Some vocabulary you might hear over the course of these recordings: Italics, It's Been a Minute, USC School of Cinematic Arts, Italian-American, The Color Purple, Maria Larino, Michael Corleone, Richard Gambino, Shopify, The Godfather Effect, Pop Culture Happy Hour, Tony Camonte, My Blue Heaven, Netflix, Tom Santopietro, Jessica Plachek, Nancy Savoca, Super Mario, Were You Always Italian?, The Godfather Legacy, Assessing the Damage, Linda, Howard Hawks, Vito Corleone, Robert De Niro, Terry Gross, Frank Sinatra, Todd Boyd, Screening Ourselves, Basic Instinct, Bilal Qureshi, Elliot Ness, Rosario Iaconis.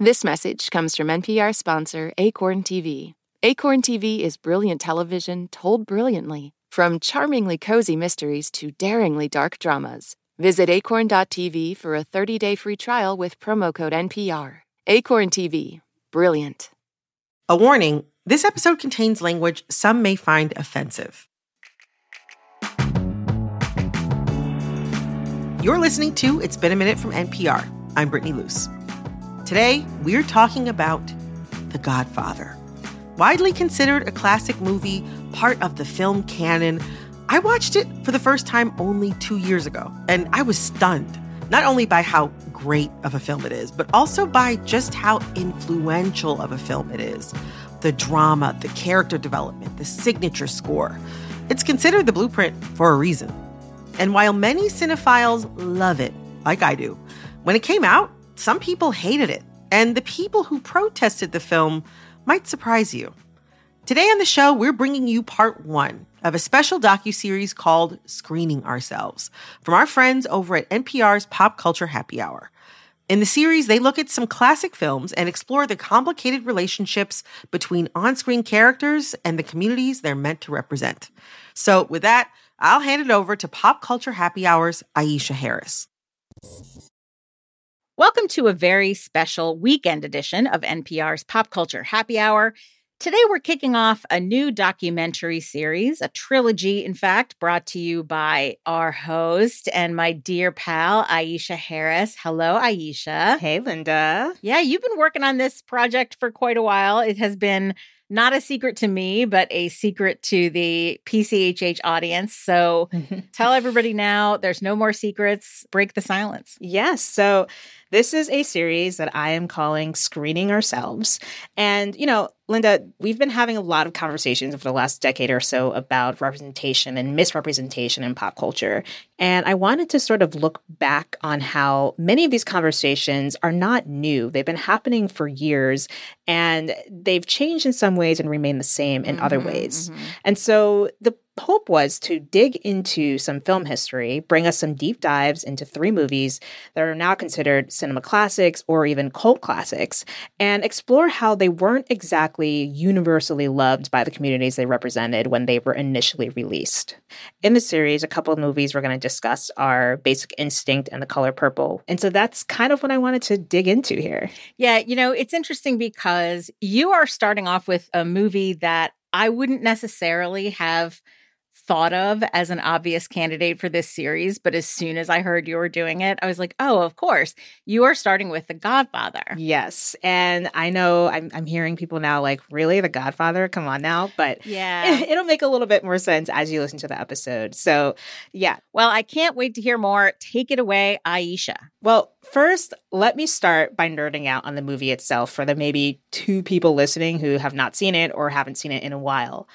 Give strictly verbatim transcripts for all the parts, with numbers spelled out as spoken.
This message comes from N P R sponsor Acorn T V. Acorn T V is brilliant television told brilliantly. From charmingly cozy mysteries to daringly dark dramas. Visit acorn dot t v for a thirty day free trial with promo code N P R. Acorn T V. Brilliant. A warning, this episode contains language some may find offensive. You're listening to It's Been a Minute from N P R. I'm Brittany Luce. Today, we're talking about The Godfather. Widely considered a classic movie, part of the film canon, I watched it for the first time only two years ago, and I was stunned, not only by how great of a film it is, but also by just how influential of a film it is. The drama, the character development, the signature score. It's considered the blueprint for a reason. And while many cinephiles love it, like I do, when it came out, some people hated it, and the people who protested the film might surprise you. Today on the show, we're bringing you part one of a special docuseries called Screening Ourselves from our friends over at N P R's Pop Culture Happy Hour. In the series, they look at some classic films and explore the complicated relationships between on-screen characters and the communities they're meant to represent. So with that, I'll hand it over to Pop Culture Happy Hour's Aisha Harris. Welcome to a very special weekend edition of N P R's Pop Culture Happy Hour. Today, we're kicking off a new documentary series, a trilogy, in fact, brought to you by our host and my dear pal, Aisha Harris. Hello, Aisha. Hey, Linda. Yeah, you've been working on this project for quite a while. It has been not a secret to me, but a secret to the P C H H audience. So tell everybody now, there's no more secrets. Break the silence. Yes. So this is a series that I am calling Screening Ourselves. And, you know, Linda, we've been having a lot of conversations over the last decade or so about representation and misrepresentation in pop culture. And I wanted to sort of look back on how many of these conversations are not new. They've been happening for years, and they've changed in some ways and remain the same in mm-hmm, other ways. Mm-hmm. And so the hope was to dig into some film history, bring us some deep dives into three movies that are now considered cinema classics or even cult classics, and explore how they weren't exactly universally loved by the communities they represented when they were initially released. In the series, a couple of movies we're going to discuss are Basic Instinct and The Color Purple. And so that's kind of what I wanted to dig into here. Yeah, you know, it's interesting because you are starting off with a movie that I wouldn't necessarily have thought of as an obvious candidate for this series, but as soon as I heard you were doing it, I was like, oh, of course. You are starting with The Godfather. Yes. And I know I'm, I'm hearing people now like, really? The Godfather? Come on now. But yeah, it, it'll make a little bit more sense as you listen to the episode. So yeah. Well, I can't wait to hear more. Take it away, Aisha. Well, first, let me start by nerding out on the movie itself for the maybe two people listening who have not seen it or haven't seen it in a while.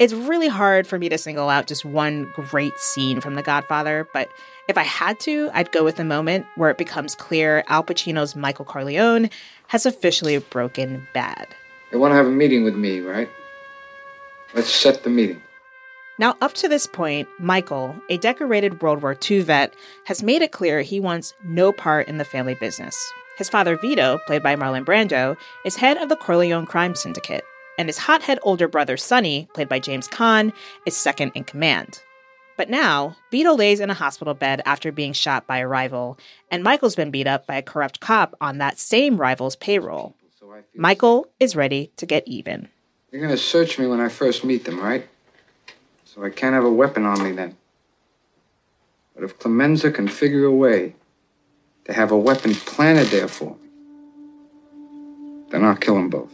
It's really hard for me to single out just one great scene from The Godfather, but if I had to, I'd go with the moment where it becomes clear Al Pacino's Michael Corleone has officially broken bad. They want to have a meeting with me, right? Let's set the meeting. Now, up to this point, Michael, a decorated World War Two vet, has made it clear he wants no part in the family business. His father, Vito, played by Marlon Brando, is head of the Corleone crime syndicate. And his hothead older brother, Sonny, played by James Caan, is second in command. But now, Vito lays in a hospital bed after being shot by a rival, and Michael's been beat up by a corrupt cop on that same rival's payroll. So Michael is ready to get even. They're going to search me when I first meet them, right? So I can't have a weapon on me then. But if Clemenza can figure a way to have a weapon planted there for me, then I'll kill them both.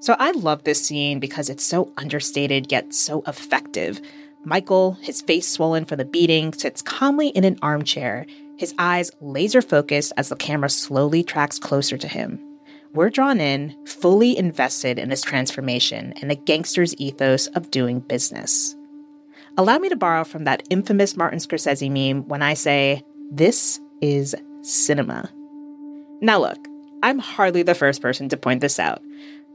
So I love this scene because it's so understated yet so effective. Michael, his face swollen from the beating, sits calmly in an armchair, his eyes laser-focused as the camera slowly tracks closer to him. We're drawn in, fully invested in his transformation and the gangster's ethos of doing business. Allow me to borrow from that infamous Martin Scorsese meme when I say, this is cinema. Now look, I'm hardly the first person to point this out.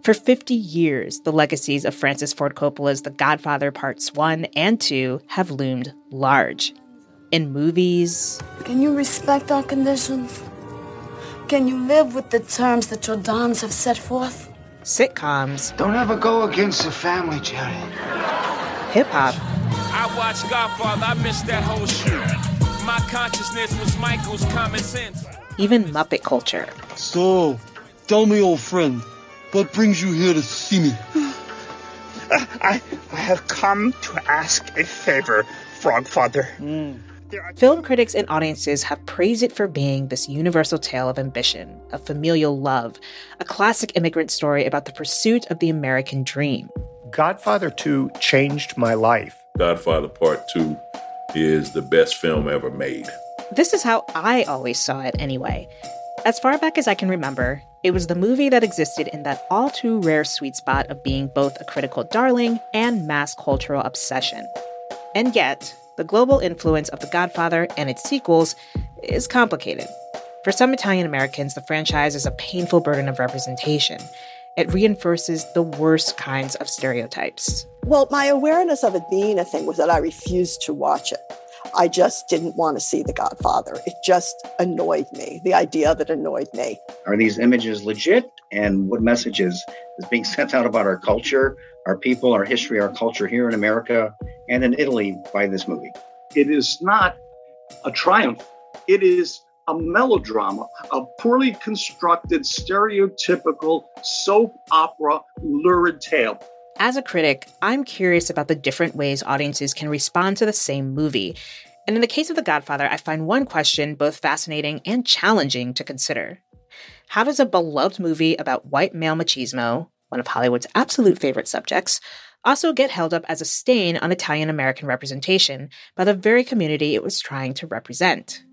For fifty years, the legacies of Francis Ford Coppola's The Godfather Parts one and two have loomed large. In movies... Can you respect our conditions? Can you live with the terms that your dons have set forth? Sitcoms. Don't ever go against the family, Jerry. Hip-hop. I watched Godfather. I missed that whole shit. My consciousness was Michael's common sense. Even Muppet culture. So, tell me, old friend, what brings you here to see me? I, I have come to ask a favor, Frogfather. Mm. Film critics and audiences have praised it for being this universal tale of ambition, of familial love, a classic immigrant story about the pursuit of the American dream. Godfather two changed my life. Godfather Part two is the best film ever made. This is how I always saw it anyway. As far back as I can remember, it was the movie that existed in that all-too-rare sweet spot of being both a critical darling and mass cultural obsession. And yet, the global influence of The Godfather and its sequels is complicated. For some Italian Americans, the franchise is a painful burden of representation. It reinforces the worst kinds of stereotypes. Well, my awareness of it being a thing was that I refused to watch it. I just didn't want to see The Godfather. It just annoyed me. The idea of it annoyed me. Are these images legit? And what messages is being sent out about our culture, our people, our history, our culture here in America and in Italy by this movie? It is not a triumph. It is a melodrama, a poorly constructed, stereotypical soap opera lurid tale. As a critic, I'm curious about the different ways audiences can respond to the same movie. And in the case of The Godfather, I find one question both fascinating and challenging to consider. How does a beloved movie about white male machismo, one of Hollywood's absolute favorite subjects, also get held up as a stain on Italian-American representation by the very community it was trying to represent?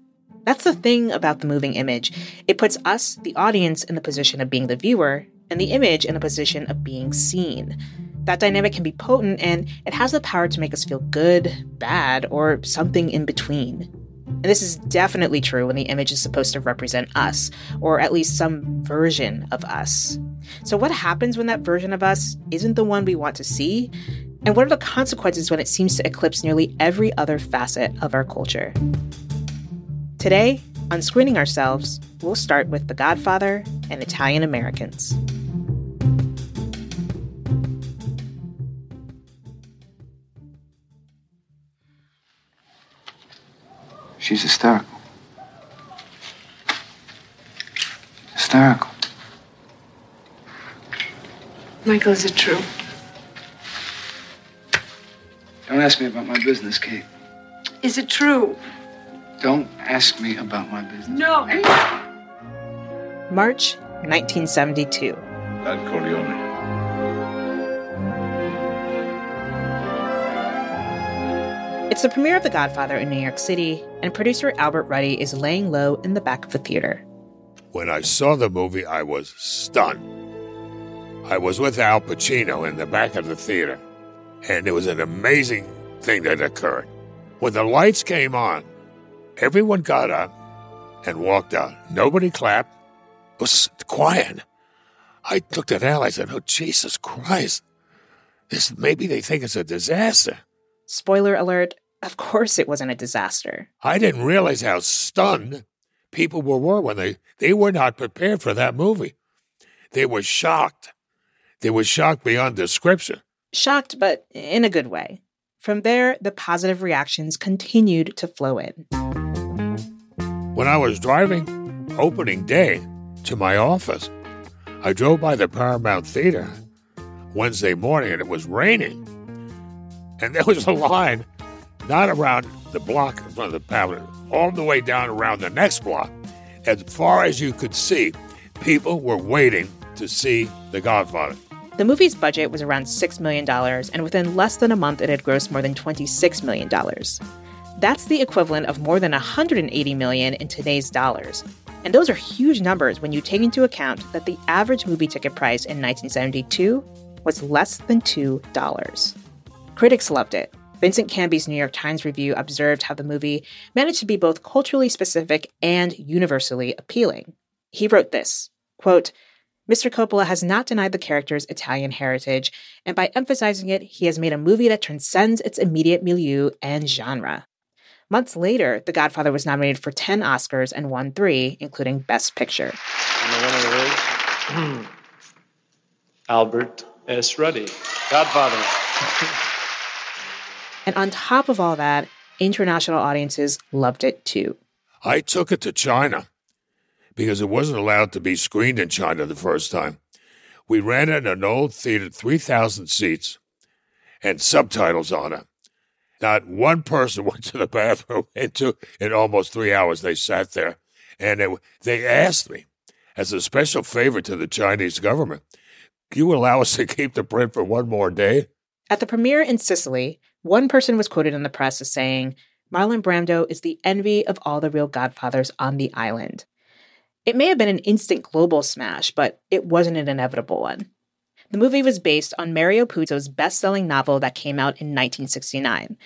That's the thing about the moving image. It puts us, the audience, in the position of being the viewer, and the image in the position of being seen. That dynamic can be potent, and it has the power to make us feel good, bad, or something in between. And this is definitely true when the image is supposed to represent us, or at least some version of us. So what happens when that version of us isn't the one we want to see? And what are the consequences when it seems to eclipse nearly every other facet of our culture? Today, on Screening Ourselves, we'll start with The Godfather and Italian Americans. She's hysterical. Hysterical. Michael, is it true? Don't ask me about my business, Kate. Is it true? Don't ask me about my business. No. March nineteen seventy-two. Todd Corleone. It's the premiere of The Godfather in New York City, and producer Albert Ruddy is laying low in the back of the theater. When I saw the movie, I was stunned. I was with Al Pacino in the back of the theater, and it was an amazing thing that occurred. When the lights came on, everyone got up and walked out. Nobody clapped. It was quiet. I looked at Al, I said, oh, Jesus Christ. This, maybe they think it's a disaster. Spoiler alert, of course it wasn't a disaster. I didn't realize how stunned people were when they, they were not prepared for that movie. They were shocked. They were shocked beyond description. Shocked, but in a good way. From there, the positive reactions continued to flow in. When I was driving opening day to my office, I drove by the Paramount Theater Wednesday morning and it was raining. And there was a line, not around the block in front of the pavilion, all the way down around the next block. As far as you could see, people were waiting to see The Godfather. The movie's budget was around six million dollars, and within less than a month, it had grossed more than twenty-six million dollars. That's the equivalent of more than one hundred eighty million dollars in today's dollars. And those are huge numbers when you take into account that the average movie ticket price in nineteen seventy-two was less than two dollars. Critics loved it. Vincent Canby's New York Times review observed how the movie managed to be both culturally specific and universally appealing. He wrote this, quote, Mister Coppola has not denied the character's Italian heritage, and by emphasizing it, he has made a movie that transcends its immediate milieu and genre. Months later, The Godfather was nominated for ten Oscars and won three, including Best Picture. And the winner is Albert S. Ruddy, Godfather. And on top of all that, international audiences loved it too. I took it to China because it wasn't allowed to be screened in China the first time. We ran it in an old theater, three thousand seats, and subtitles on it. Not one person went to the bathroom. It took, in almost three hours they sat there. And it, they asked me, as a special favor to the Chinese government, can you allow us to keep the print for one more day? At the premiere in Sicily, one person was quoted in the press as saying, Marlon Brando is the envy of all the real Godfathers on the island. It may have been an instant global smash, but it wasn't an inevitable one. The movie was based on Mario Puzo's best-selling novel that came out in nineteen sixty-nine.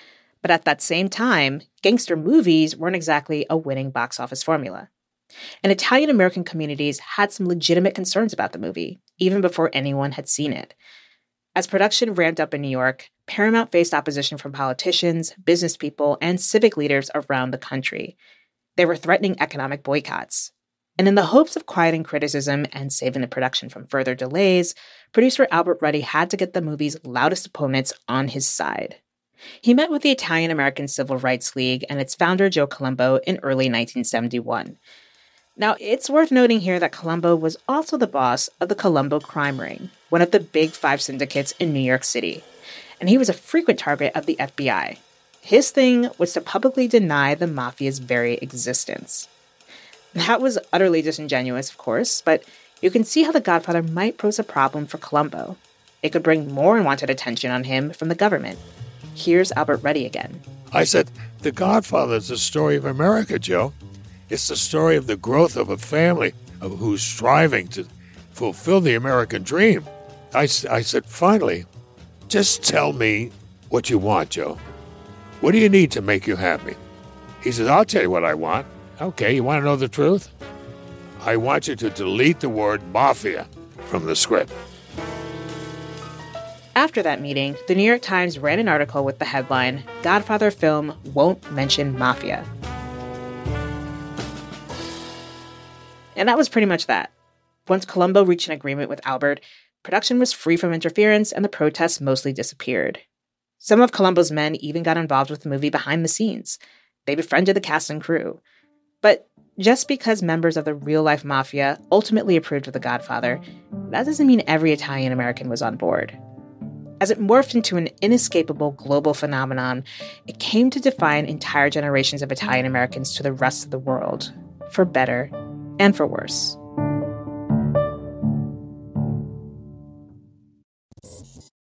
But at that same time, gangster movies weren't exactly a winning box office formula. And Italian-American communities had some legitimate concerns about the movie, even before anyone had seen it. As production ramped up in New York, Paramount faced opposition from politicians, business people, and civic leaders around the country. They were threatening economic boycotts. And in the hopes of quieting criticism and saving the production from further delays, producer Albert Ruddy had to get the movie's loudest opponents on his side. He met with the Italian-American Civil Rights League and its founder, Joe Colombo, in early nineteen seventy-one. Now, it's worth noting here that Colombo was also the boss of the Colombo crime ring, one of the big five syndicates in New York City. And he was a frequent target of the F B I. His thing was to publicly deny the mafia's very existence. That was utterly disingenuous, of course, but you can see how The Godfather might pose a problem for Colombo. It could bring more unwanted attention on him from the government. Here's Albert Ruddy again. I said, The Godfather is the story of America, Joe. It's the story of the growth of a family of who's striving to fulfill the American dream. I, I said, finally, just tell me what you want, Joe. What do you need to make you happy? He says, I'll tell you what I want. Okay, you want to know the truth? I want you to delete the word mafia from the script. After that meeting, the New York Times ran an article with the headline, Godfather film won't mention mafia. And that was pretty much that. Once Colombo reached an agreement with Albert, production was free from interference and the protests mostly disappeared. Some of Colombo's men even got involved with the movie behind the scenes. They befriended the cast and crew. But just because members of the real-life mafia ultimately approved of The Godfather, that doesn't mean every Italian-American was on board. As it morphed into an inescapable global phenomenon, it came to define entire generations of Italian-Americans to the rest of the world, for better and for worse.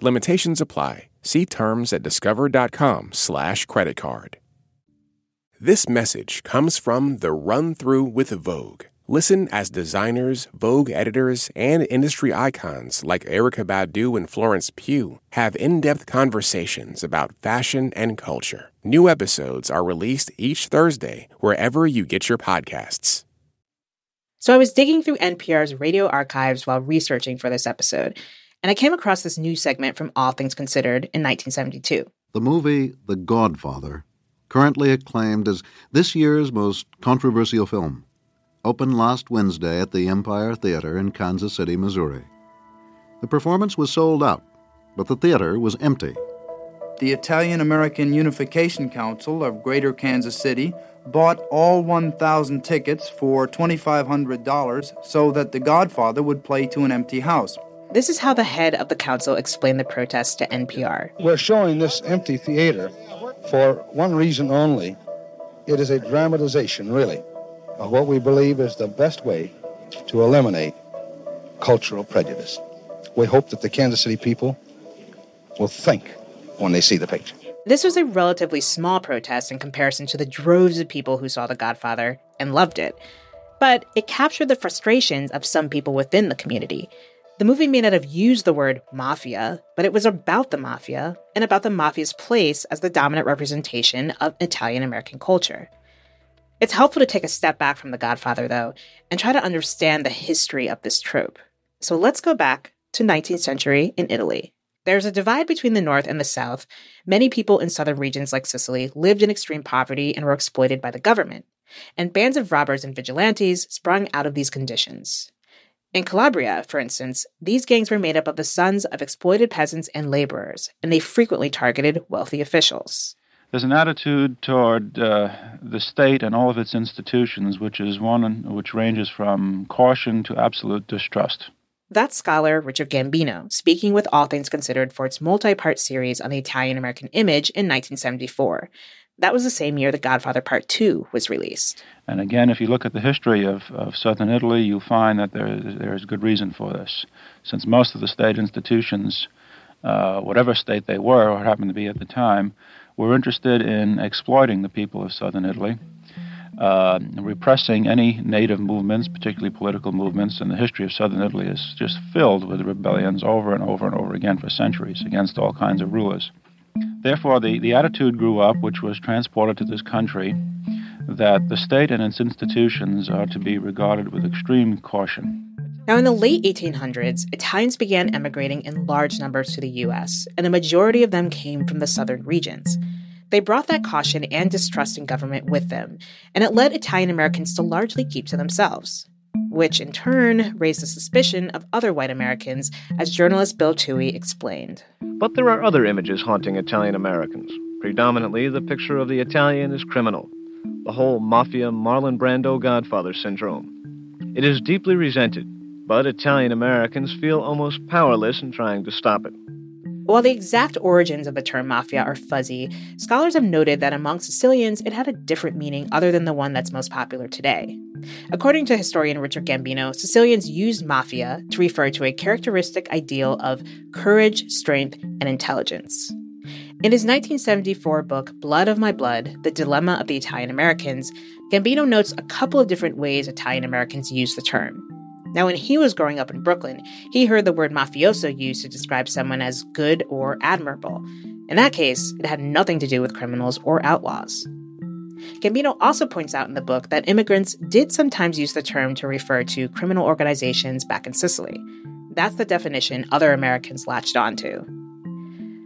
Limitations apply. See terms at discover.com slash credit card. This message comes from the Run Through with Vogue. Listen as designers, Vogue editors, and industry icons like Erykah Badu and Florence Pugh have in-depth conversations about fashion and culture. New episodes are released each Thursday wherever you get your podcasts. So I was digging through N P R's radio archives while researching for this episode, and I came across this new segment from All Things Considered in nineteen seventy-two. The movie The Godfather, currently acclaimed as this year's most controversial film, opened last Wednesday at the Empire Theater in Kansas City, Missouri. The performance was sold out, but the theater was empty. The Italian-American Unification Council of Greater Kansas City bought all one thousand tickets for two thousand five hundred dollars so that The Godfather would play to an empty house. This is how the head of the council explained the protest to N P R. We're showing this empty theater for one reason only. It is a dramatization, really, of what we believe is the best way to eliminate cultural prejudice. We hope that the Kansas City people will think when they see the picture. This was a relatively small protest in comparison to the droves of people who saw The Godfather and loved it. But it captured the frustrations of some people within the community. The movie may not have used the word mafia, but it was about the mafia and about the mafia's place as the dominant representation of Italian-American culture. It's helpful to take a step back from The Godfather, though, and try to understand the history of this trope. So let's go back to nineteenth century in Italy. There's a divide between the North and the South. Many people in southern regions like Sicily lived in extreme poverty and were exploited by the government. And bands of robbers and vigilantes sprung out of these conditions. In Calabria, for instance, these gangs were made up of the sons of exploited peasants and laborers, and they frequently targeted wealthy officials. There's an attitude toward uh, the state and all of its institutions, which is one which ranges from caution to absolute distrust. That's scholar Richard Gambino, speaking with All Things Considered for its multi-part series on the Italian-American image in nineteen seventy-four. That was the same year The Godfather Part two was released. And again, if you look at the history of, of southern Italy, you'll find that there, there is good reason for this, since most of the state institutions, uh, whatever state they were or happened to be at the time, were interested in exploiting the people of southern Italy, uh, repressing any native movements, particularly political movements. And the history of southern Italy is just filled with rebellions over and over and over again for centuries against all kinds of rulers. Therefore, the, the attitude grew up, which was transported to this country, that the state and its institutions are to be regarded with extreme caution. Now, in the late eighteen hundreds, Italians began emigrating in large numbers to the U S, and a majority of them came from the southern regions. They brought that caution and distrust in government with them, and it led Italian Americans to largely keep to themselves, which in turn raised the suspicion of other white Americans, as journalist Bill Tuohy explained. But there are other images haunting Italian Americans. Predominantly, the picture of the Italian as criminal, the whole mafia Marlon Brando Godfather syndrome. It is deeply resented, but Italian Americans feel almost powerless in trying to stop it. While the exact origins of the term mafia are fuzzy, scholars have noted that among Sicilians, it had a different meaning other than the one that's most popular today. According to historian Richard Gambino, Sicilians used mafia to refer to a characteristic ideal of courage, strength, and intelligence. In his nineteen seventy-four book, Blood of My Blood, The Dilemma of the Italian Americans, Gambino notes a couple of different ways Italian Americans use the term. Now, when he was growing up in Brooklyn, he heard the word mafioso used to describe someone as good or admirable. In that case, it had nothing to do with criminals or outlaws. Gambino also points out in the book that immigrants did sometimes use the term to refer to criminal organizations back in Sicily. That's the definition other Americans latched onto.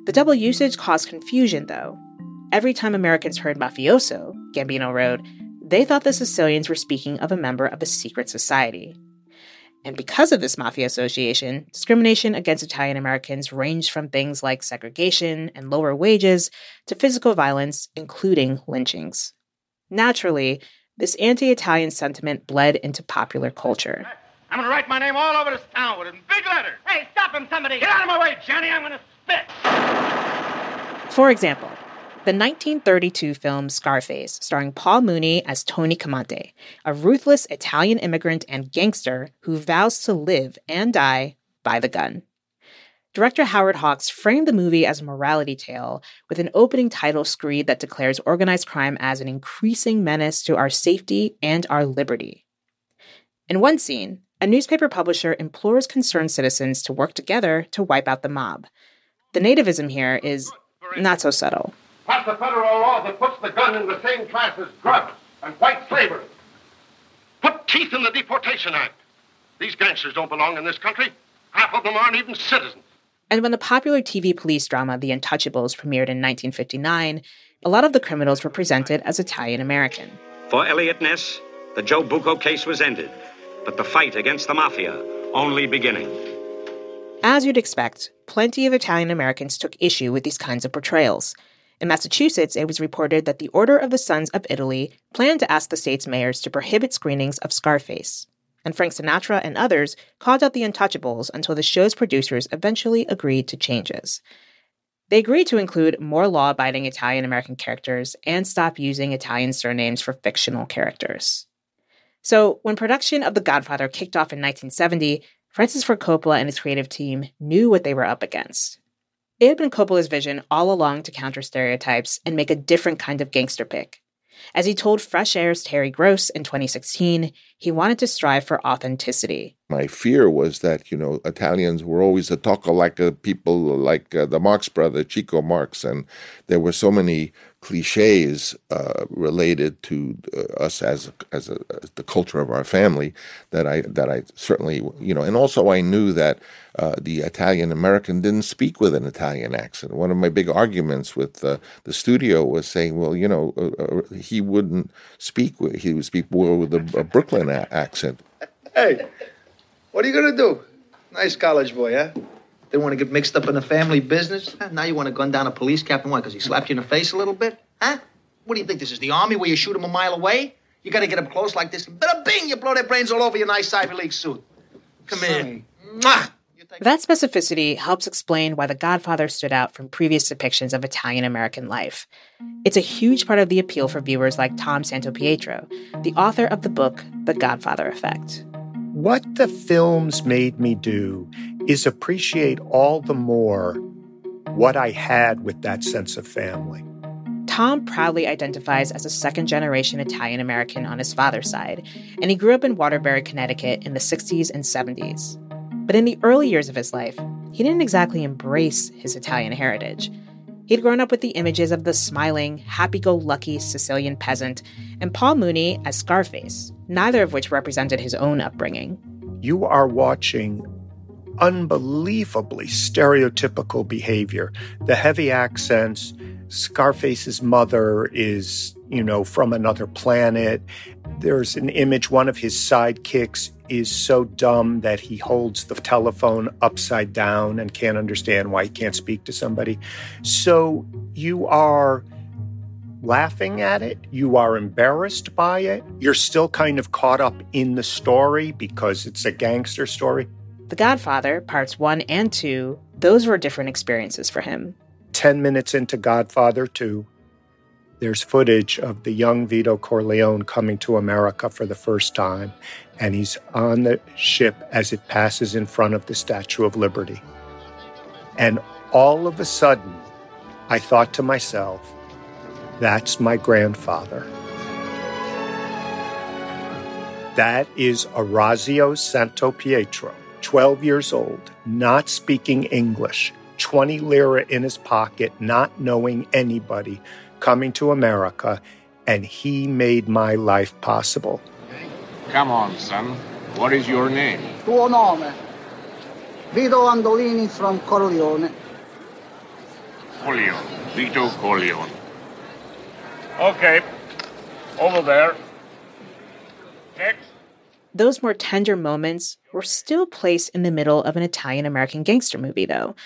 The double usage caused confusion, though. Every time Americans heard mafioso, Gambino wrote, they thought the Sicilians were speaking of a member of a secret society. And because of this mafia association, discrimination against Italian Americans ranged from things like segregation and lower wages to physical violence, including lynchings. Naturally, this anti-Italian sentiment bled into popular culture. I'm going to write my name all over this town with it in big letters. Hey, stop him, somebody! Get out of my way, Johnny! I'm going to spit! For example, the nineteen thirty-two film Scarface, starring Paul Muni as Tony Camonte, a ruthless Italian immigrant and gangster who vows to live and die by the gun. Director Howard Hawks framed the movie as a morality tale with an opening title screed that declares organized crime as an increasing menace to our safety and our liberty. In one scene, a newspaper publisher implores concerned citizens to work together to wipe out the mob. The nativism here is not so subtle. Pass a federal law that puts the gun in the same class as drugs and white slavery. Put teeth in the Deportation Act. These gangsters don't belong in this country. Half of them aren't even citizens. And when the popular T V police drama The Untouchables premiered in nineteen fifty-nine, a lot of the criminals were presented as Italian-American. For Elliot Ness, the Joe Bucco case was ended, but the fight against the mafia only beginning. As you'd expect, plenty of Italian-Americans took issue with these kinds of portrayals. In Massachusetts, it was reported that the Order of the Sons of Italy planned to ask the state's mayors to prohibit screenings of Scarface. And Frank Sinatra and others called out The Untouchables until the show's producers eventually agreed to changes. They agreed to include more law-abiding Italian-American characters and stop using Italian surnames for fictional characters. So when production of The Godfather kicked off in nineteen seventy, Francis Ford Coppola and his creative team knew what they were up against. It had been Coppola's vision all along to counter stereotypes and make a different kind of gangster pick. As he told Fresh Air's Terry Gross in twenty sixteen, he wanted to strive for authenticity. My fear was that, you know, Italians were always the talk-a-like people, like uh, the Marx brother, Chico Marx, and there were so many cliches uh, related to uh, us as as, a, as the culture of our family that I that I certainly, you know, and also I knew that uh, the Italian-American didn't speak with an Italian accent. One of my big arguments with uh, the studio was saying, well, you know, uh, uh, he wouldn't speak, with, he would speak more with a, a Brooklyn a- accent. Hey. What are you going to do? Nice college boy, huh? Didn't want to get mixed up in the family business? Huh? Now you want to gun down a police captain, why, because he slapped you in the face a little bit? Huh? What do you think, this is the army where you shoot him a mile away? You got to get up close like this, and bada-bing, you blow their brains all over your nice Ivy League suit. Come here. Mwah! That specificity helps explain why The Godfather stood out from previous depictions of Italian-American life. It's a huge part of the appeal for viewers like Tom Santopietro, the author of the book The Godfather Effect. What the films made me do is appreciate all the more what I had with that sense of family. Tom proudly identifies as a second-generation Italian-American on his father's side, and he grew up in Waterbury, Connecticut in the sixties and seventies. But in the early years of his life, he didn't exactly embrace his Italian heritage. He'd grown up with the images of the smiling, happy-go-lucky Sicilian peasant and Paul Muni as Scarface, neither of which represented his own upbringing. You are watching unbelievably stereotypical behavior. The heavy accents, Scarface's mother is, you know, from another planet. There's an image, one of his sidekicks is so dumb that he holds the telephone upside down and can't understand why he can't speak to somebody. So you are laughing at it. You are embarrassed by it. You're still kind of caught up in the story because it's a gangster story. The Godfather, parts one and two, those were different experiences for him. Ten minutes into Godfather two, there's footage of the young Vito Corleone coming to America for the first time, and he's on the ship as it passes in front of the Statue of Liberty. And all of a sudden, I thought to myself, that's my grandfather. That is Orazio Santopietro, twelve years old, not speaking English, twenty lira in his pocket, not knowing anybody, coming to America, and he made my life possible. Come on, son. What is your name? Tuo nome. Vito Andolini from Corleone. Corleone. Vito Corleone. Okay. Over there. Next. Those more tender moments were still placed in the middle of an Italian-American gangster movie, though.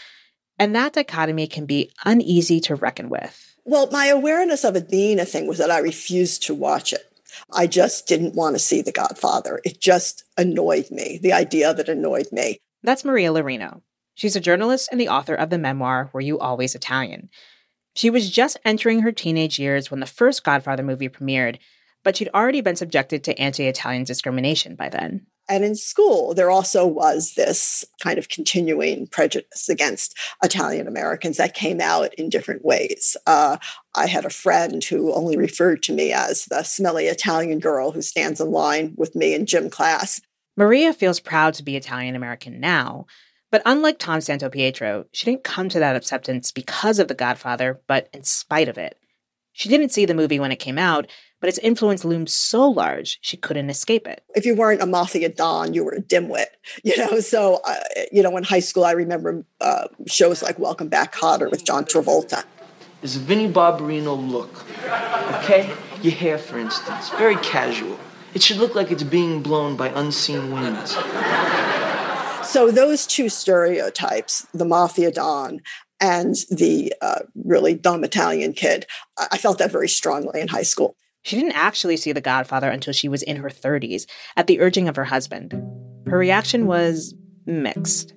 And that dichotomy can be uneasy to reckon with. Well, my awareness of it being a thing was that I refused to watch it. I just didn't want to see The Godfather. It just annoyed me. The idea of it annoyed me. That's Maria Larino. She's a journalist and the author of the memoir, Were You Always Italian? She was just entering her teenage years when the first Godfather movie premiered, but she'd already been subjected to anti-Italian discrimination by then. And in school, there also was this kind of continuing prejudice against Italian Americans that came out in different ways. Uh, I had a friend who only referred to me as the smelly Italian girl who stands in line with me in gym class. Maria feels proud to be Italian American now, but unlike Tom Santopietro, she didn't come to that acceptance because of The Godfather, but in spite of it. She didn't see the movie when it came out, but its influence loomed so large, she couldn't escape it. If you weren't a mafia don, you were a dimwit, you know? So, uh, you know, in high school, I remember uh, shows like Welcome Back, Kotter with John Travolta. There's a Vinnie Barbarino look, okay? Your hair, for instance, very casual. It should look like it's being blown by unseen winds. So those two stereotypes, the mafia don and the uh, really dumb Italian kid, I-, I felt that very strongly in high school. She didn't actually see The Godfather until she was in her thirties, at the urging of her husband. Her reaction was mixed.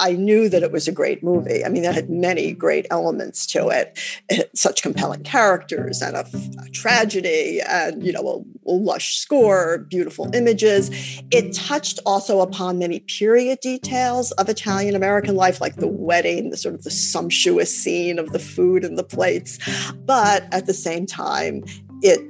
I knew that it was a great movie. I mean, that had many great elements to it. It had such compelling characters and a, a tragedy and, you know, a, a lush score, beautiful images. It touched also upon many period details of Italian-American life, like the wedding, the sort of the sumptuous scene of the food and the plates. But at the same time, it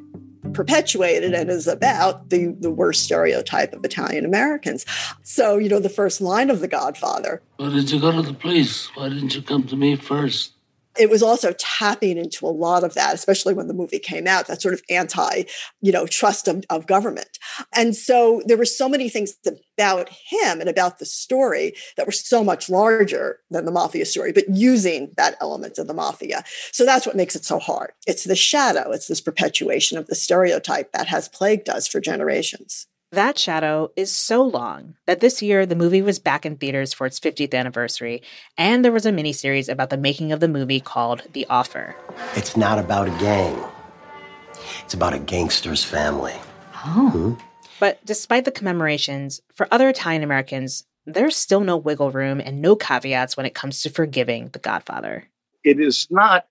perpetuated and is about the, the worst stereotype of Italian Americans. So, you know, the first line of The Godfather. Why did you go to the police? Why didn't you come to me first? It was also tapping into a lot of that, especially when the movie came out, that sort of anti, you know, trust of, of government. And so there were so many things about him and about the story that were so much larger than the mafia story, but using that element of the mafia. So that's what makes it so hard. It's the shadow. It's this perpetuation of the stereotype that has plagued us for generations. That shadow is so long that this year the movie was back in theaters for its fiftieth anniversary, and there was a miniseries about the making of the movie called The Offer. It's not about a gang. It's about a gangster's family. Oh. Mm-hmm. But despite the commemorations, for other Italian Americans, there's still no wiggle room and no caveats when it comes to forgiving The Godfather. It is not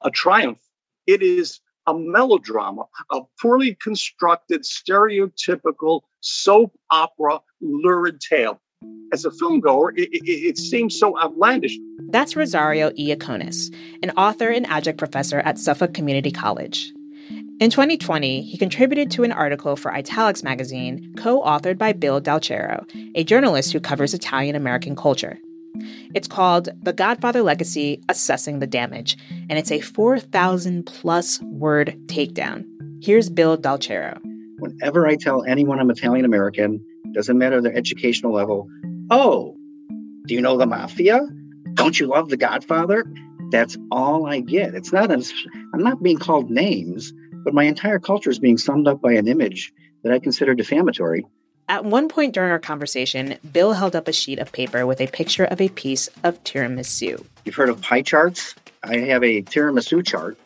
a triumph. It is a melodrama, a poorly constructed, stereotypical soap opera lurid tale. As a filmgoer, it, it, it seems so outlandish. That's Rosario Iaconis, an author and adjunct professor at Suffolk Community College. In twenty twenty, he contributed to an article for Italics magazine, co-authored by Bill Dal Cerro, a journalist who covers Italian-American culture. It's called The Godfather Legacy, Assessing the Damage, and it's a four thousand plus word takedown. Here's Bill Dal Cerro. Whenever I tell anyone I'm Italian-American, doesn't matter their educational level, oh, do you know the mafia? Don't you love The Godfather? That's all I get. It's not, a, I'm not being called names, but my entire culture is being summed up by an image that I consider defamatory. At one point during our conversation, Bill held up a sheet of paper with a picture of a piece of tiramisu. You've heard of pie charts? I have a tiramisu chart.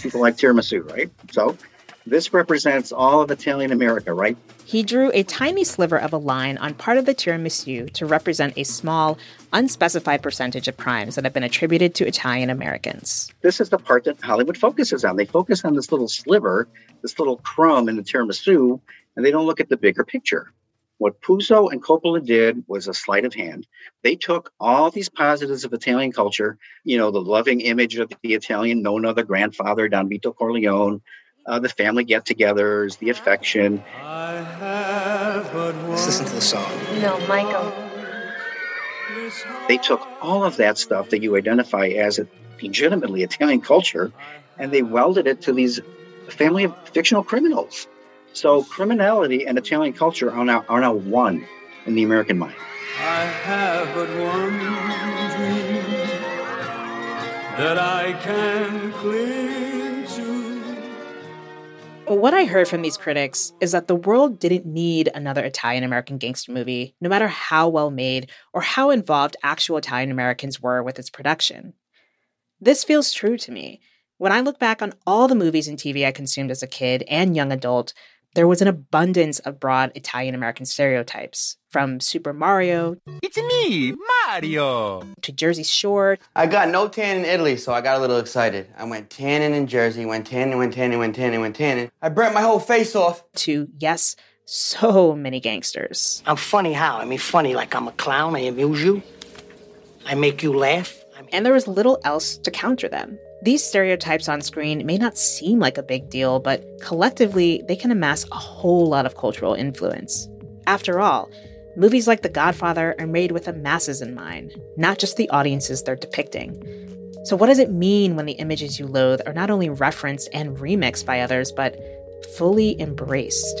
People like tiramisu, right? So this represents all of Italian America, right? He drew a tiny sliver of a line on part of the tiramisu to represent a small, unspecified percentage of crimes that have been attributed to Italian Americans. This is the part that Hollywood focuses on. They focus on this little sliver, this little crumb in the tiramisu, and they don't look at the bigger picture. What Puzo and Coppola did was a sleight of hand. They took all these positives of Italian culture, you know, the loving image of the Italian nonna, the grandfather, Don Vito Corleone, uh, the family get-togethers, the affection. I have but one. Let's listen to the song. No, Michael. They took all of that stuff that you identify as a legitimately Italian culture, and they welded it to these family of fictional criminals. So criminality and Italian culture are now, are now one in the American mind. I have but one dream that I can cling to. But what I heard from these critics is that the world didn't need another Italian-American gangster movie, no matter how well made or how involved actual Italian-Americans were with its production. This feels true to me. When I look back on all the movies and T V I consumed as a kid and young adult, there was an abundance of broad Italian-American stereotypes, from Super Mario... It's me, Mario! ...to Jersey Shore... I got no tan in Italy, so I got a little excited. I went tanning in Jersey, went tanning, went tanning, went tanning, went tanning. I burnt my whole face off. ...to, yes, so many gangsters. I'm funny how? I mean, funny like I'm a clown, I amuse you, I make you laugh. I'm... And there was little else to counter them. These stereotypes on screen may not seem like a big deal, but collectively, they can amass a whole lot of cultural influence. After all, movies like The Godfather are made with the masses in mind, not just the audiences they're depicting. So what does it mean when the images you loathe are not only referenced and remixed by others, but fully embraced?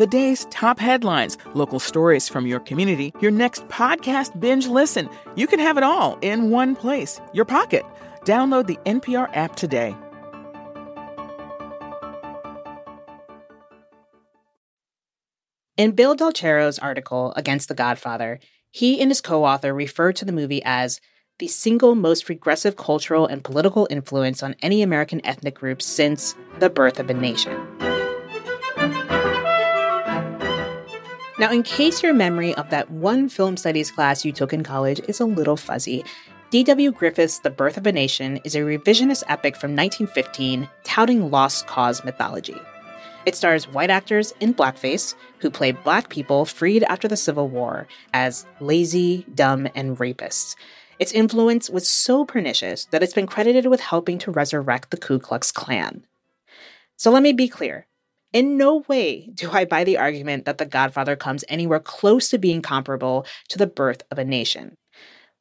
the day's top headlines, local stories from your community, your next podcast binge listen. You can have it all in one place, your pocket. Download the N P R app today. In Bill Dal Cerro's article against The Godfather, he and his co-author refer to the movie as the single most regressive cultural and political influence on any American ethnic group since The Birth of a Nation. Now, in case your memory of that one film studies class you took in college is a little fuzzy, D W Griffith's The Birth of a Nation is a revisionist epic from nineteen fifteen touting lost cause mythology. It stars white actors in blackface who play black people freed after the Civil War as lazy, dumb, and rapists. Its influence was so pernicious that it's been credited with helping to resurrect the Ku Klux Klan. So let me be clear. In no way do I buy the argument that The Godfather comes anywhere close to being comparable to The Birth of a Nation.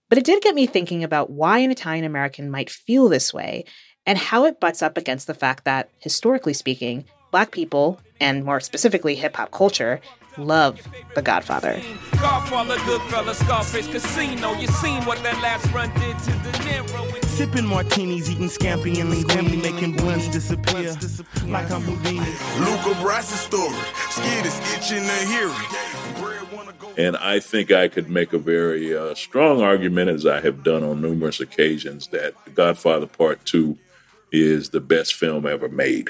But it did get me thinking about why an Italian-American might feel this way and how it butts up against the fact that, historically speaking, Black people, and more specifically hip-hop culture, love The Godfather. Sipping martinis, eating scampi and linguini, making blunts disappear like I'm Houdini. Luca Brasi's story, skid is itching to hear it. And I think I could make a very uh, strong argument, as I have done on numerous occasions, that The Godfather Part Two is the best film ever made.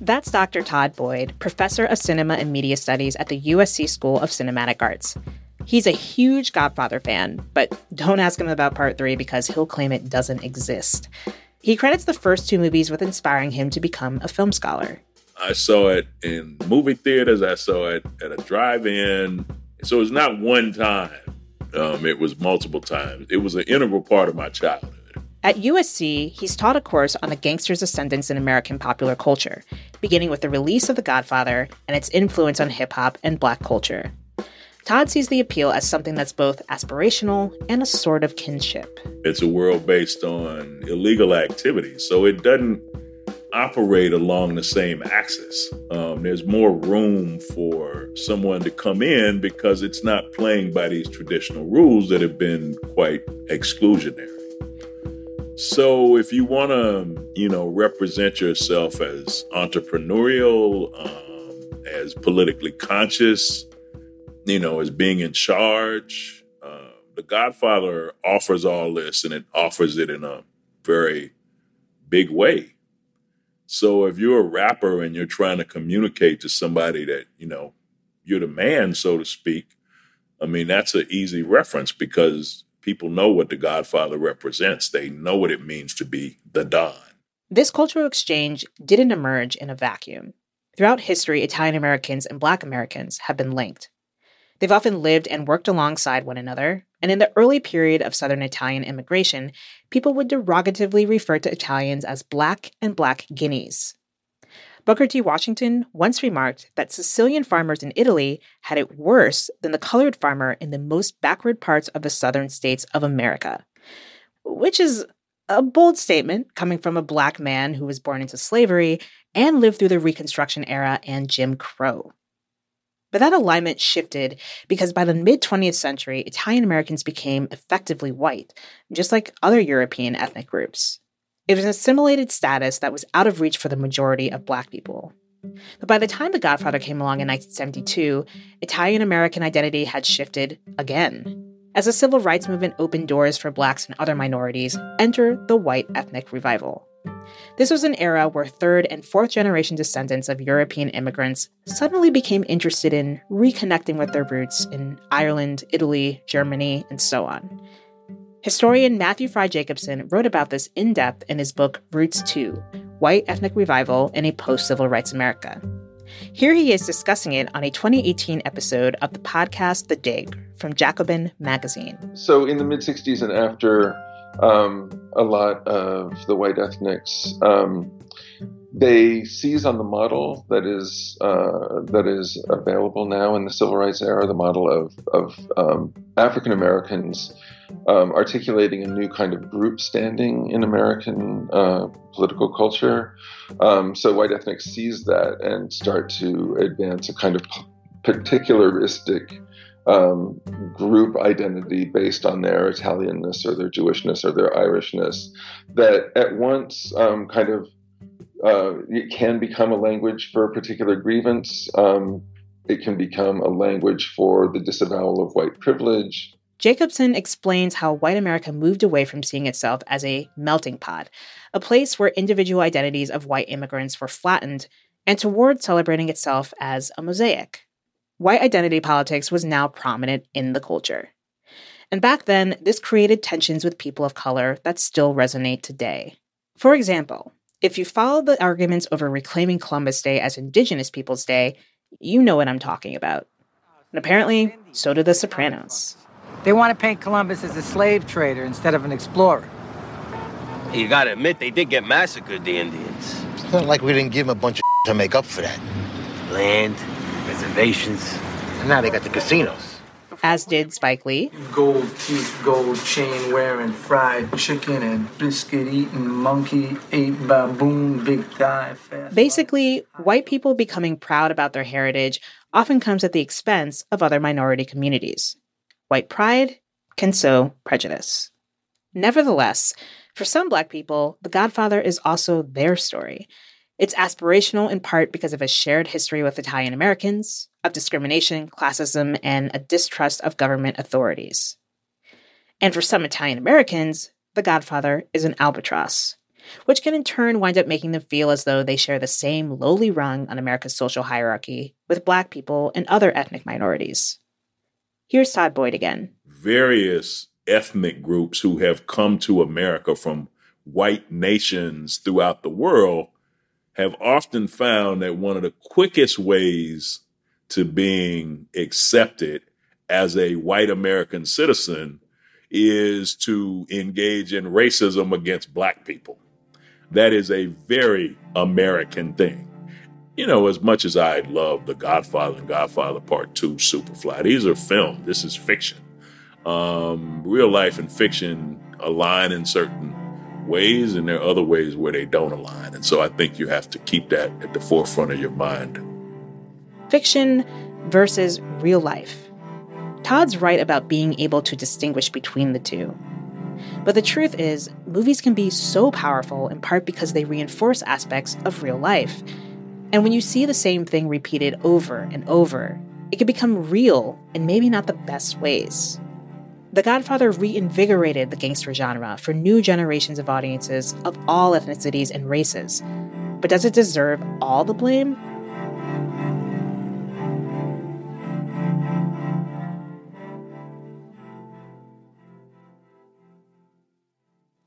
That's Doctor Todd Boyd, professor of cinema and media studies at the U S C School of Cinematic Arts. He's a huge Godfather fan, but don't ask him about Part three because he'll claim it doesn't exist. He credits the first two movies with inspiring him to become a film scholar. I saw it in movie theaters. I saw it at a drive-in. So it's not one time. Um, it was multiple times. It was an integral part of my childhood. At U S C, he's taught a course on the gangster's ascendance in American popular culture, beginning with the release of The Godfather and its influence on hip-hop and black culture. Todd sees the appeal as something that's both aspirational and a sort of kinship. It's a world based on illegal activity, so it doesn't operate along the same axis. Um, there's more room for someone to come in because it's not playing by these traditional rules that have been quite exclusionary. So if you want to, you know, represent yourself as entrepreneurial, um, as politically conscious, you know, as being in charge, uh, The Godfather offers all this, and it offers it in a very big way. So if you're a rapper and you're trying to communicate to somebody that, you know, you're the man, so to speak, I mean, that's an easy reference because people know what The Godfather represents. They know what it means to be the Don. This cultural exchange didn't emerge in a vacuum. Throughout history, Italian Americans and Black Americans have been linked. They've often lived and worked alongside one another, and in the early period of Southern Italian immigration, people would derogatively refer to Italians as Black and Black Guineas. Booker T. Washington once remarked that Sicilian farmers in Italy had it worse than the colored farmer in the most backward parts of the southern states of America, which is a bold statement coming from a Black man who was born into slavery and lived through the Reconstruction era and Jim Crow. But that alignment shifted because by the mid-twentieth century, Italian Americans became effectively white, just like other European ethnic groups. It was an assimilated status that was out of reach for the majority of Black people. But by the time The Godfather came along in nineteen seventy-two, Italian-American identity had shifted again. As the civil rights movement opened doors for Blacks and other minorities, enter the white ethnic revival. This was an era where third and fourth generation descendants of European immigrants suddenly became interested in reconnecting with their roots in Ireland, Italy, Germany, and so on. Historian Matthew Fry Jacobson wrote about this in depth in his book Roots two, White Ethnic Revival in a Post-Civil Rights America. Here he is discussing it on a twenty eighteen episode of the podcast The Dig from Jacobin magazine. So in the mid-sixties and after, um, a lot of the white ethnics, um, they seize on the model that is uh, that is available now in the civil rights era, the model of, of um, African Americans um, articulating a new kind of group standing in American uh, political culture. Um, so white ethnics seize that and start to advance a kind of particularistic um, group identity based on their Italianness or their Jewishness or their Irishness that at once um, kind of uh, it can become a language for a particular grievance. Um, it can become a language for the disavowal of white privilege. Jacobson explains how white America moved away from seeing itself as a melting pot, a place where individual identities of white immigrants were flattened, and toward celebrating itself as a mosaic. White identity politics was now prominent in the culture. And back then, this created tensions with people of color that still resonate today. For example, if you follow the arguments over reclaiming Columbus Day as Indigenous Peoples Day, you know what I'm talking about. And apparently, so do The Sopranos. They want to paint Columbus as a slave trader instead of an explorer. You gotta admit, they did get massacred, the Indians. It's not like we didn't give them a bunch of to make up for that. Land, reservations, and now they got the casinos. As did Spike Lee. Gold teeth, gold chain wearing, fried chicken and biscuit eating, monkey ate baboon, big thigh. Fast. Basically, white people becoming proud about their heritage often comes at the expense of other minority communities. White pride can sow prejudice. Nevertheless, for some Black people, The Godfather is also their story. It's aspirational in part because of a shared history with Italian Americans, of discrimination, classism, and a distrust of government authorities. And for some Italian Americans, The Godfather is an albatross, which can in turn wind up making them feel as though they share the same lowly rung on America's social hierarchy with Black people and other ethnic minorities. Here's Todd Boyd again. Various ethnic groups who have come to America from white nations throughout the world have often found that one of the quickest ways to being accepted as a white American citizen is to engage in racism against Black people. That is a very American thing. You know, as much as I love The Godfather and Godfather Part Two, Superfly, these are film. This is fiction. Um, real life and fiction align in certain ways, and there are other ways where they don't align. And so I think you have to keep that at the forefront of your mind. Fiction versus real life. Todd's right about being able to distinguish between the two. But the truth is, movies can be so powerful in part because they reinforce aspects of real life. And when you see the same thing repeated over and over, it can become real in maybe not the best ways. The Godfather reinvigorated the gangster genre for new generations of audiences of all ethnicities and races. But does it deserve all the blame?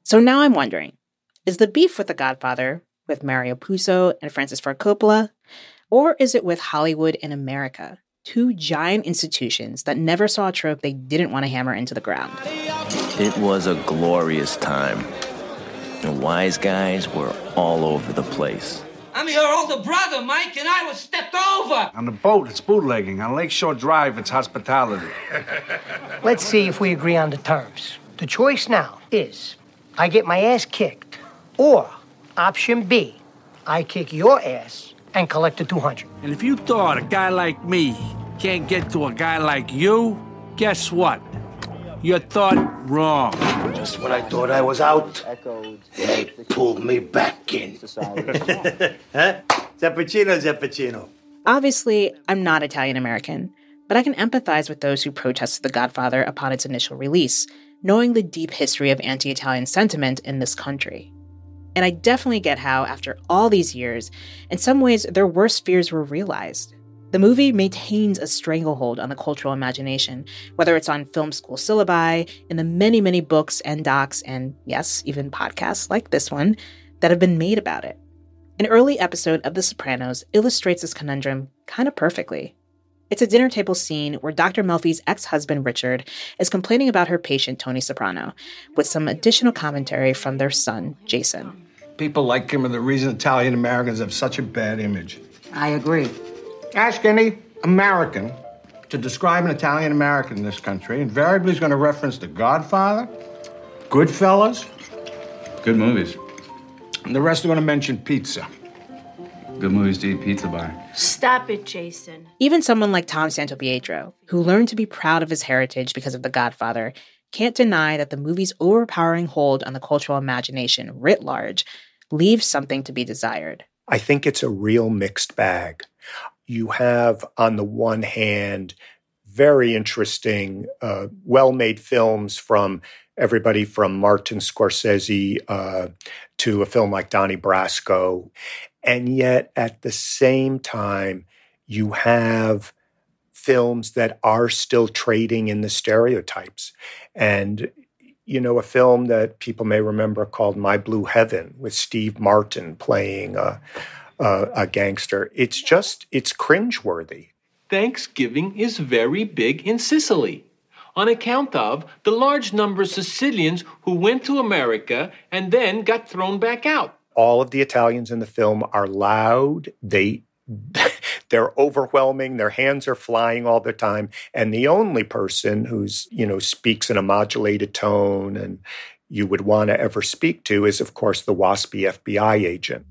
So now I'm wondering, is the beef with The Godfather with Mario Puzo and Francis Ford Coppola? Or is it with Hollywood and America, two giant institutions that never saw a trope they didn't want to hammer into the ground? It was a glorious time. The wise guys were all over the place. I'm your older brother, Mike, and I was stepped over. On the boat, it's bootlegging. On Lakeshore Drive, it's hospitality. Let's see if we agree on the terms. The choice now is I get my ass kicked, or option B, I kick your ass and collect the two hundred. And if you thought a guy like me can't get to a guy like you, guess what? You thought wrong. Just when I thought I was out, they pulled me back in. Huh? Zappuccino, Zappuccino. Obviously, I'm not Italian-American, but I can empathize with those who protested The Godfather upon its initial release, knowing the deep history of anti-Italian sentiment in this country. And I definitely get how, after all these years, in some ways their worst fears were realized. The movie maintains a stranglehold on the cultural imagination, whether it's on film school syllabi, in the many, many books and docs, and yes, even podcasts like this one, that have been made about it. An early episode of The Sopranos illustrates this conundrum kind of perfectly. It's a dinner table scene where Doctor Melfi's ex-husband, Richard, is complaining about her patient, Tony Soprano, with some additional commentary from their son, Jason. People like him are the reason Italian Americans have such a bad image. I agree. Ask any American to describe an Italian American in this country. Invariably, he's going to reference The Godfather, Goodfellas. Good movies. And the rest are going to mention pizza. Good movies to eat pizza by. Stop it, Jason. Even someone like Tom Santopietro, who learned to be proud of his heritage because of The Godfather, can't deny that the movie's overpowering hold on the cultural imagination writ large leaves something to be desired. I think it's a real mixed bag. You have, on the one hand, very interesting, uh, well-made films from everybody from Martin Scorsese uh, to a film like Donnie Brasco. And yet, at the same time, you have films that are still trading in the stereotypes. And, you know, a film that people may remember called My Blue Heaven with Steve Martin playing a, a, a gangster. It's just, it's cringeworthy. Thanksgiving is very big in Sicily, on account of the large number of Sicilians who went to America and then got thrown back out. All of the Italians in the film are loud. They, they're overwhelming. Their hands are flying all the time. And the only person who's, you know, speaks in a modulated tone and you would want to ever speak to is, of course, the waspy F B I agent.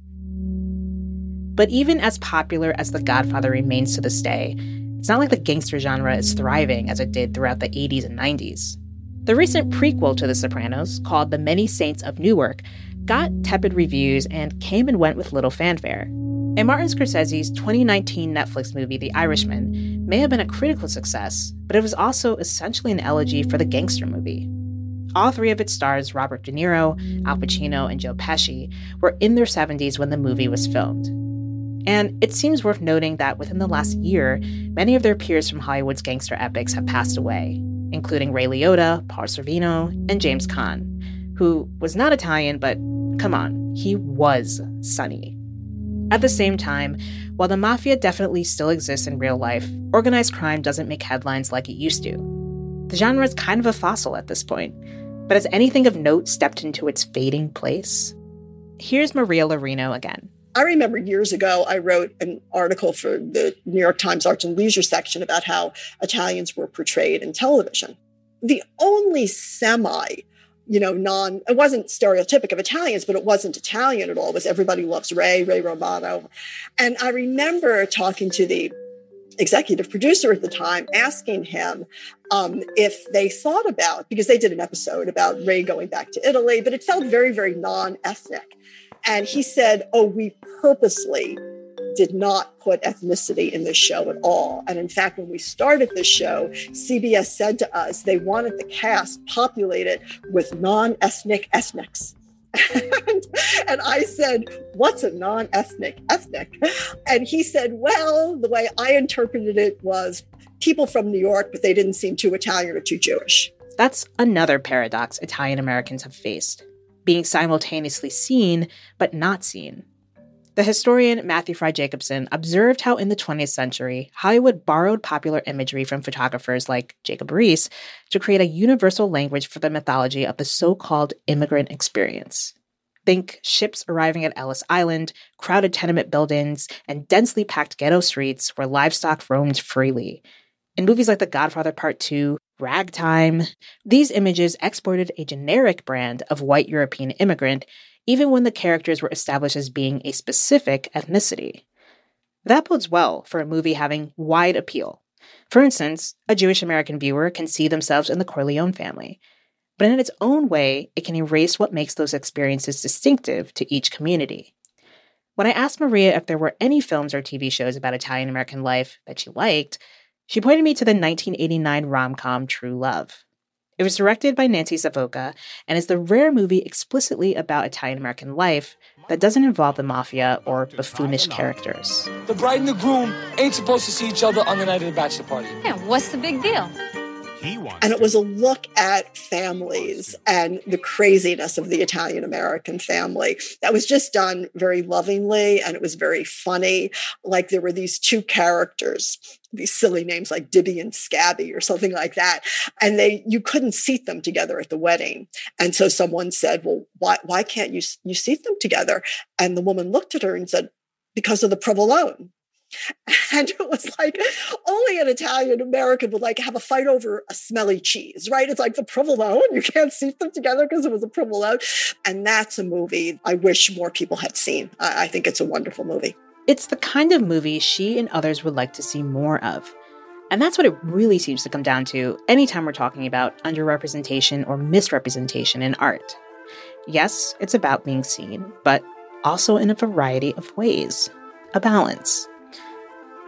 But even as popular as The Godfather remains to this day, it's not like the gangster genre is thriving as it did throughout the eighties and nineties. The recent prequel to The Sopranos, called The Many Saints of Newark, got tepid reviews and came and went with little fanfare. And Martin Scorsese's twenty nineteen Netflix movie, The Irishman, may have been a critical success, but it was also essentially an elegy for the gangster movie. All three of its stars, Robert De Niro, Al Pacino, and Joe Pesci, were in their seventies when the movie was filmed. And it seems worth noting that within the last year, many of their peers from Hollywood's gangster epics have passed away, including Ray Liotta, Paul Sorvino, and James Caan, who was not Italian, but come on, he was Sonny. At the same time, while the mafia definitely still exists in real life, organized crime doesn't make headlines like it used to. The genre is kind of a fossil at this point, but has anything of note stepped into its fading place? Here's Maria Larino again. I remember years ago, I wrote an article for the New York Times Arts and Leisure section about how Italians were portrayed in television. The only semi- you know, non, it wasn't stereotypic of Italians, but it wasn't Italian at all. It was Everybody Loves Ray, Ray Romano. And I remember talking to the executive producer at the time, asking him um, if they thought about, because they did an episode about Ray going back to Italy, but it felt very, very non-ethnic. And he said, oh, we purposely did not put ethnicity in this show at all. And in fact, when we started this show, C B S said to us they wanted the cast populated with non-ethnic ethnics. and, and I said, what's a non-ethnic ethnic? And he said, well, the way I interpreted it was people from New York, but they didn't seem too Italian or too Jewish. That's another paradox Italian Americans have faced, being simultaneously seen but not seen. The historian Matthew Fry Jacobson observed how in the twentieth century, Hollywood borrowed popular imagery from photographers like Jacob Riis to create a universal language for the mythology of the so-called immigrant experience. Think ships arriving at Ellis Island, crowded tenement buildings, and densely packed ghetto streets where livestock roamed freely. In movies like The Godfather Part Two, Ragtime, these images exported a generic brand of white European immigrant, even when the characters were established as being a specific ethnicity. That bodes well for a movie having wide appeal. For instance, a Jewish American viewer can see themselves in the Corleone family, but in its own way, it can erase what makes those experiences distinctive to each community. When I asked Maria if there were any films or T V shows about Italian American life that she liked, she pointed me to the nineteen eighty-nine rom-com True Love. It was directed by Nancy Savoca and is the rare movie explicitly about Italian-American life that doesn't involve the mafia or buffoonish characters. The bride and the groom ain't supposed to see each other on the night of the bachelor party. Yeah, what's the big deal? And it was a look at families and the craziness of the Italian-American family. That was just done very lovingly, and it was very funny. Like there were these two characters, these silly names like Dibby and Scabby or something like that, and they you couldn't seat them together at the wedding. And so someone said, well, why, why can't you, you seat them together? And the woman looked at her and said, because of the provolone. And it was like only an Italian American would like have a fight over a smelly cheese, right? It's like the provolone. You can't seat them together because it was a provolone. And that's a movie I wish more people had seen. I, I think it's a wonderful movie. It's the kind of movie she and others would like to see more of. And that's what it really seems to come down to anytime we're talking about underrepresentation or misrepresentation in art. Yes, it's about being seen, but also in a variety of ways. A balance.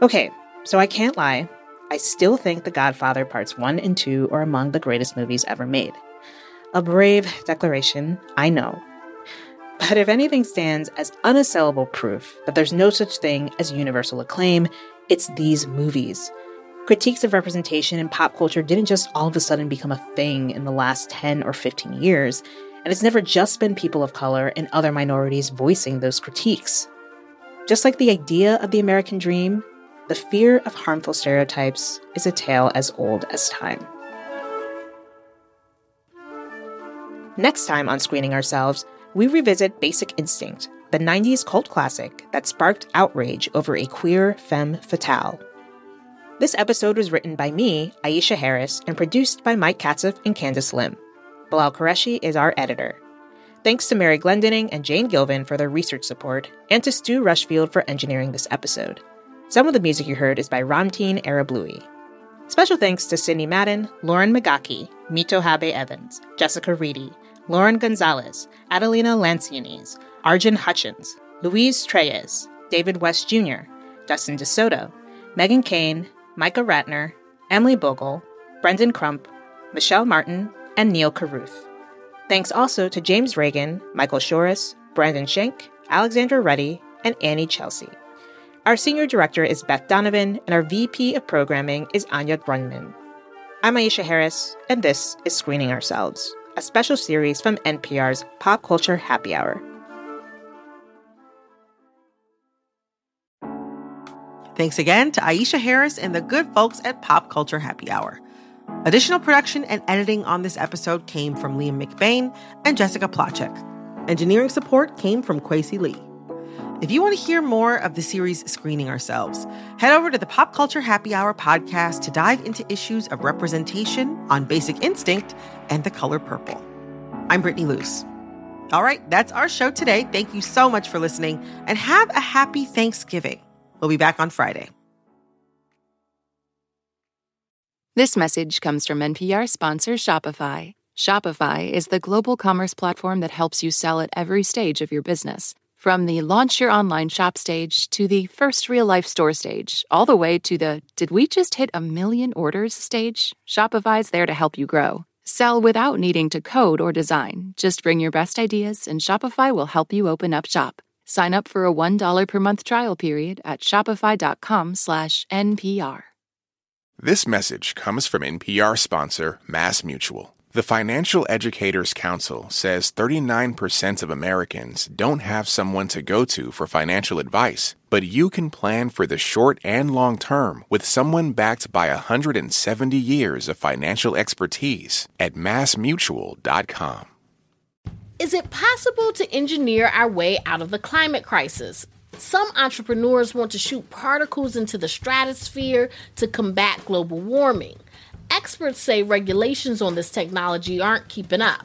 Okay, so I can't lie. I still think The Godfather Parts one and two are among the greatest movies ever made. A brave declaration, I know. But if anything stands as unassailable proof that there's no such thing as universal acclaim, it's these movies. Critiques of representation in pop culture didn't just all of a sudden become a thing in the last ten or fifteen years, and it's never just been people of color and other minorities voicing those critiques. Just like the idea of the American dream, the fear of harmful stereotypes is a tale as old as time. Next time on Screening Ourselves, we revisit Basic Instinct, the nineties cult classic that sparked outrage over a queer femme fatale. This episode was written by me, Aisha Harris, and produced by Mike Katsoff and Candace Lim. Bilal Qureshi is our editor. Thanks to Mary Glendinning and Jane Gilvin for their research support, and to Stu Rushfield for engineering this episode. Some of the music you heard is by Ramteen Arablouei. Special thanks to Sydney Madden, Lauren Magaki, Mito Habe-Evans, Jessica Reedy, Lauren Gonzalez, Adelina Lancianese, Arjun Hutchins, Louise Treyes, David West Junior, Dustin DeSoto, Megan Kane, Micah Ratner, Emily Bogle, Brendan Crump, Michelle Martin, and Neil Carruth. Thanks also to James Reagan, Michael Shorris, Brandon Schenk, Alexandra Ruddy, and Annie Chelsea. Our senior director is Beth Donovan, and our V P of programming is Anya Brunman. I'm Aisha Harris, and this is Screening Ourselves, a special series from N P R's Pop Culture Happy Hour. Thanks again to Aisha Harris and the good folks at Pop Culture Happy Hour. Additional production and editing on this episode came from Liam McBain and Jessica Plachek. Engineering support came from Kwesi Lee. If you want to hear more of the series Screening Ourselves, head over to the Pop Culture Happy Hour podcast to dive into issues of representation on Basic Instinct and The Color Purple. I'm Brittany Luce. All right, that's our show today. Thank you so much for listening, and have a happy Thanksgiving. We'll be back on Friday. This message comes from N P R sponsor Shopify. Shopify is the global commerce platform that helps you sell at every stage of your business. From the launch your online shop stage to the first real-life store stage, all the way to the did we just hit a million orders stage, Shopify's there to help you grow. Sell without needing to code or design. Just bring your best ideas and Shopify will help you open up shop. Sign up for a one dollar per month trial period at shopify.com slash NPR. This message comes from N P R sponsor MassMutual. The Financial Educators Council says thirty-nine percent of Americans don't have someone to go to for financial advice, but you can plan for the short and long term with someone backed by one hundred seventy years of financial expertise at mass mutual dot com. Is it possible to engineer our way out of the climate crisis? Some entrepreneurs want to shoot particles into the stratosphere to combat global warming. Experts say regulations on this technology aren't keeping up.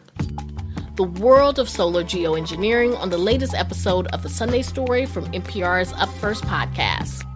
The world of solar geoengineering on the latest episode of The Sunday Story from N P R's Up First podcast.